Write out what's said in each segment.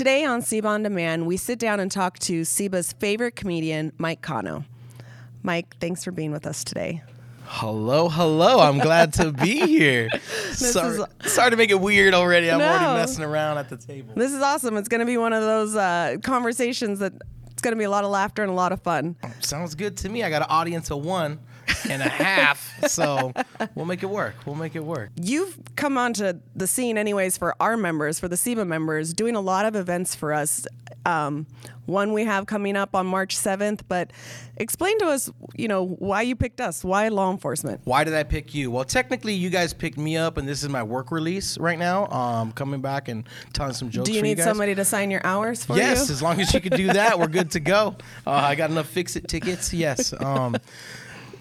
Today on SEVA On Demand, we sit down and talk to SEVA's favorite comedian, Mike Cono. Mike, thanks for being with us today. Hello. I'm glad to be here. Sorry to make it weird already. I'm already messing around at the table. This is awesome. It's going to be one of those conversations that it's going to be a lot of laughter and a lot of fun. Sounds good to me. I got an audience of 1.5, so we'll make it work. You've come onto the scene anyways for our members, for the SEVA members, doing a lot of events for us. One we have coming up on March 7th, but explain to us, why you picked us. Why law enforcement? Why did I pick you? Well, technically, you guys picked me up, and this is my work release right now. Coming back and telling some jokes for you guys. Do you need somebody to sign your hours for you? Yes, as long as you can do that, we're good to go. I got enough Fix-It tickets, yes.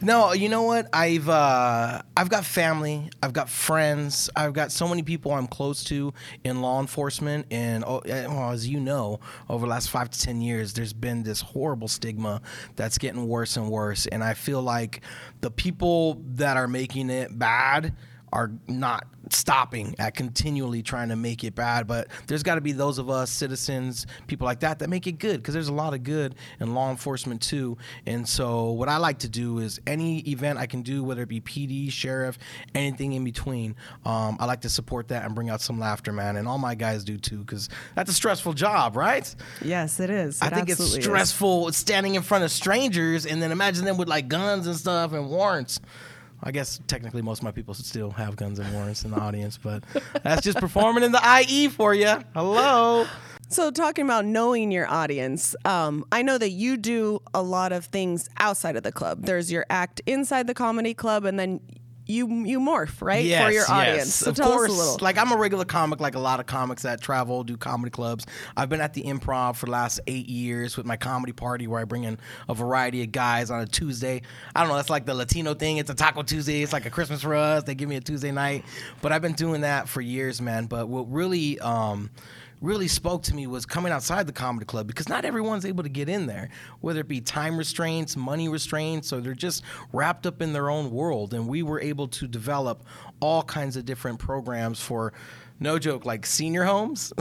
No, you know what? I've got family, I've got friends, I've got so many people I'm close to in law enforcement, and as you know, over the last 5 to 10 years, there's been this horrible stigma that's getting worse and worse, and I feel like the people that are making it bad are not stopping at continually trying to make it bad, but there's got to be those of us citizens, people like that make it good, because there's a lot of good in law enforcement too. And so what I like to do is any event I can do, whether it be PD, sheriff, anything in between, I like to support that and bring out some laughter, man. And all my guys do too, because that's a stressful job, right? Yes, it is. I think it's stressful standing in front of strangers, and then imagine them with like guns and stuff and warrants. I guess technically most of my people still have guns and warrants in the audience, but that's just performing in the IE for you. Hello. So talking about knowing your audience, I know that you do a lot of things outside of the club. There's your act inside the comedy club, and then you morph, right? Yes, for your audience. Yes. So tell us a little. Like, I'm a regular comic, like a lot of comics that travel, do comedy clubs. I've been at the Improv for the last 8 years with my comedy party, where I bring in a variety of guys on a Tuesday. I don't know, that's like the Latino thing. It's a Taco Tuesday. It's like a Christmas for us. They give me a Tuesday night. But I've been doing that for years, man. But what really... really spoke to me was coming outside the comedy club, because not everyone's able to get in there, whether it be time restraints, money restraints, or they're just wrapped up in their own world. And we were able to develop all kinds of different programs for, no joke, like senior homes,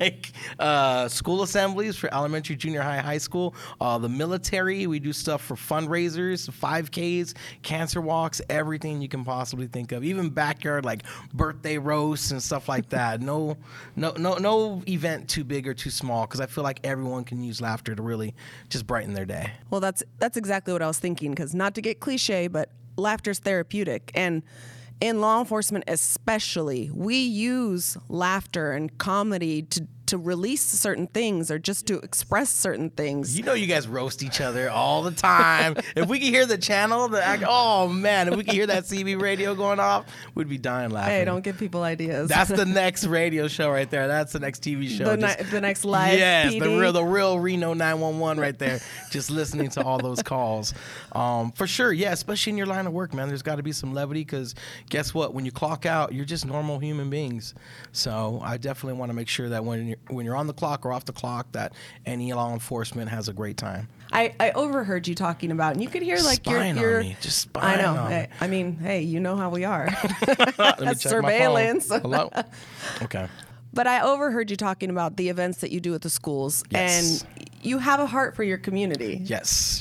like school assemblies for elementary, junior high, high school, the military. We do stuff for fundraisers, 5Ks, cancer walks, everything you can possibly think of. Even backyard, like birthday roasts and stuff like that. No event too big or too small, because I feel like everyone can use laughter to really just brighten their day. Well, that's exactly what I was thinking, because not to get cliche, but laughter's therapeutic. And in law enforcement especially, we use laughter and comedy to release certain things, or just to express certain things. You know, you guys roast each other all the time. If we could hear the channel, if we could hear that CB radio going off, we'd be dying laughing. Hey, don't give people ideas. That's the next radio show right there. That's the next TV show. The next live. Yes, PD. The real Reno 911 right there. Just listening to all those calls. For sure, yeah, especially in your line of work, man. There's got to be some levity, because guess what? When you clock out, you're just normal human beings. So I definitely want to make sure that when you're on the clock or off the clock, that any law enforcement has a great time. I overheard you talking about, and you could hear like your on me. Just spying. I know. On me. I mean, hey, you know how we are. Let me check surveillance. My phone. Hello. Okay. But I overheard you talking about the events that you do at the schools, yes. And you have a heart for your community. Yes.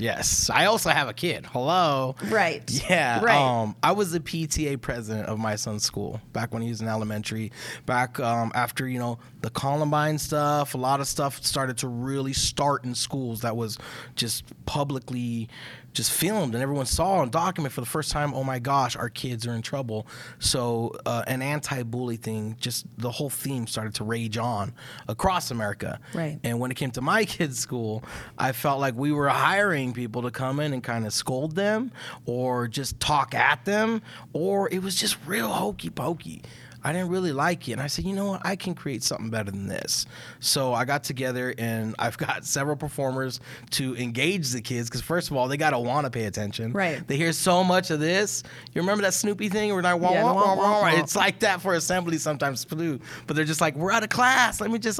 I also have a kid. Hello. Right. Yeah. Right. I was the PTA president of my son's school back when he was in elementary. Back after, the Columbine stuff, a lot of stuff started to really start in schools that was just publicly just filmed, and everyone saw and documented for the first time, oh my gosh, our kids are in trouble. So an anti-bully thing, just the whole theme started to rage on across America. Right. And when it came to my kids' school, I felt like we were hiring people to come in and kind of scold them or just talk at them, or it was just real hokey pokey. I didn't really like it. And I said, you know what? I can create something better than this. So I got together, and I've got several performers to engage the kids, because first of all, they got to want to pay attention. Right. They hear so much of this. You remember that Snoopy thing? We're like, wah, wah, wah. It's like that for assembly sometimes too. But they're just like, we're out of class. Let me just,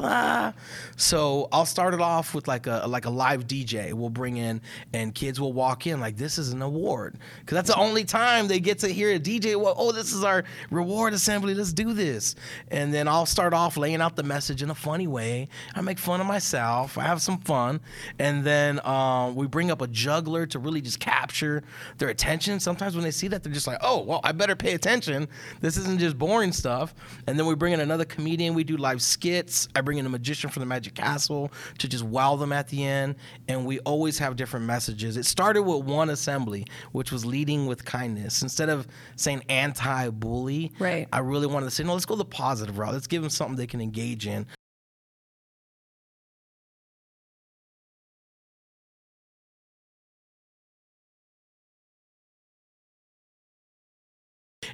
So I'll start it off with like a live DJ we'll bring in, and kids will walk in like, this is an award. Because that's the only time they get to hear a DJ. Well, this is our reward assembly. Let's do this. And then I'll start off laying out the message in a funny way. I make fun of myself. I have some fun. And then we bring up a juggler to really just capture their attention. Sometimes when they see that, they're just like, oh, well, I better pay attention. This isn't just boring stuff. And then we bring in another comedian. We do live skits. I bring in a magician from the Magic Castle to just wow them at the end. And we always have different messages. It started with one assembly, which was leading with kindness. Instead of saying anti-bully, right, I really wanted to say, no, let's go the positive route. Let's give them something they can engage in.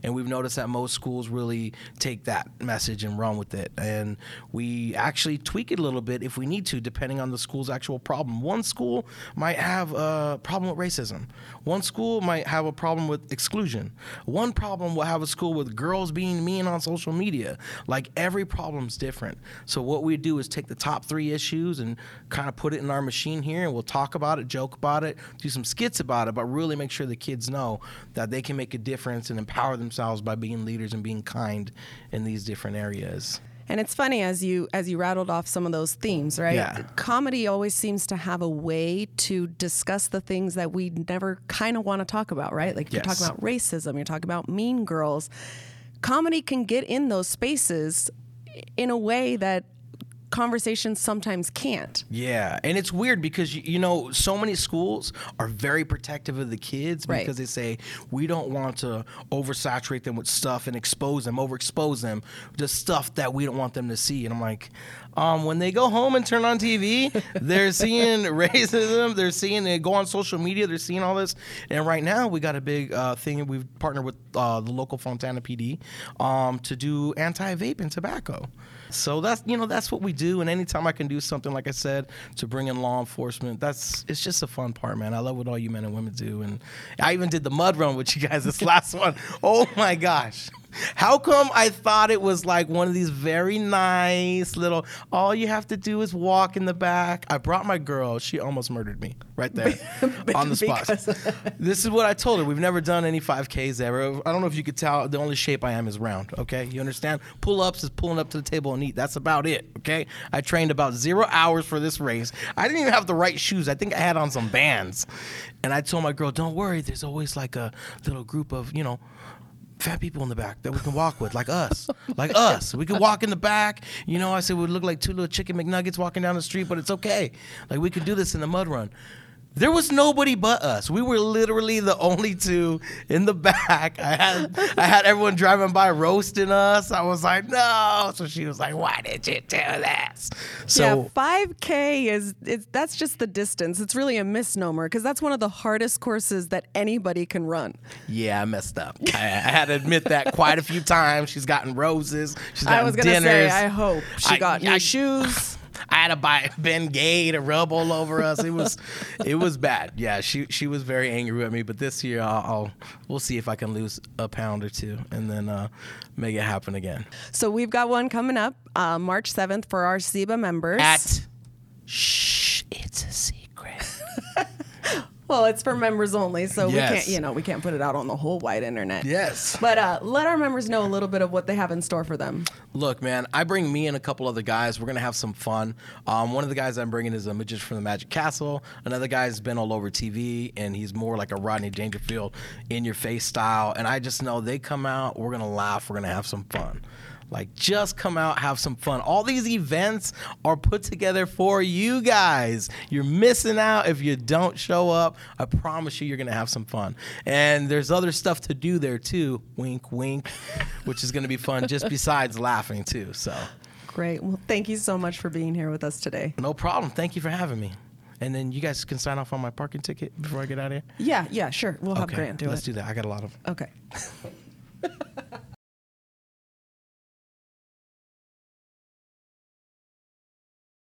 And we've noticed that most schools really take that message and run with it. And we actually tweak it a little bit if we need to, depending on the school's actual problem. One school might have a problem with racism. One school might have a problem with exclusion. One problem will have a school with girls being mean on social media. Like, every problem's different. So what we do is take the top three issues and kind of put it in our machine here, and we'll talk about it, joke about it, do some skits about it, but really make sure the kids know that they can make a difference and empower themselves by being leaders and being kind in these different areas. And it's funny, as you rattled off some of those themes, right? Yeah. Comedy always seems to have a way to discuss the things that we never kind of want to talk about, right? Like, yes, you're talking about racism, you're talking about mean girls. Comedy can get in those spaces in a way that conversations sometimes can't. Yeah, and it's weird because, you know, so many schools are very protective of the kids, because right, they say, we don't want to oversaturate them with stuff and overexpose them to stuff that we don't want them to see. And I'm like, when they go home and turn on TV, they're seeing racism, they go on social media, they're seeing all this. And right now we got a big thing. We've partnered with the local Fontana PD to do anti-vape and tobacco. So that's what we do. And anytime I can do something, like I said, to bring in law enforcement, it's just a fun part, man. I love what all you men and women do. And I even did the mud run with you guys, this last one. Oh my gosh. How come I thought it was like one of these very nice little, all you have to do is walk in the back. I brought my girl. She almost murdered me right there on the spot. This is what I told her. We've never done any 5Ks ever. I don't know if you could tell. The only shape I am is round, okay? You understand? Pull-ups is pulling up to the table and eat. That's about it, okay? I trained about 0 hours for this race. I didn't even have the right shoes. I think I had on some Vans. And I told my girl, don't worry. There's always like a little group of, fat people in the back that we can walk with, like us. Like us. We can walk in the back. I said we would look like two little chicken McNuggets walking down the street, but it's okay. Like, we could do this in the mud run. There was nobody but us. We were literally the only two in the back. I had everyone driving by roasting us. I was like, no. So she was like, why did you do this? So yeah, 5K that's just the distance. It's really a misnomer because that's one of the hardest courses that anybody can run. Yeah, I messed up. I had to admit that quite a few times. She's gotten roses. She's gotten dinners. I was going to say, I hope she got new shoes. I had to buy Ben Gay to rub all over us. It was bad. Yeah, she was very angry at me. But this year, we'll see if I can lose a pound or two and then make it happen again. So we've got one coming up March 7th for our SEVA members. It's a secret. Well, it's for members only, so yes, we can't put it out on the whole wide internet. Yes. But let our members know a little bit of what they have in store for them. Look, man, I bring me and a couple other guys. We're going to have some fun. One of the guys I'm bringing is a magician from the Magic Castle. Another guy's been all over TV, and he's more like a Rodney Dangerfield in-your-face style. And I just know they come out, we're going to laugh, we're going to have some fun. Like, just come out, have some fun. All these events are put together for you guys. You're missing out if you don't show up. I promise you're going to have some fun. And there's other stuff to do there, too. Wink, wink, which is going to be fun just besides laughing, too. So great. Well, thank you so much for being here with us today. No problem. Thank you for having me. And then you guys can sign off on my parking ticket before I get out of here? Yeah, sure. We'll have Grant do it. Let's do that. I got a lot of them. Okay.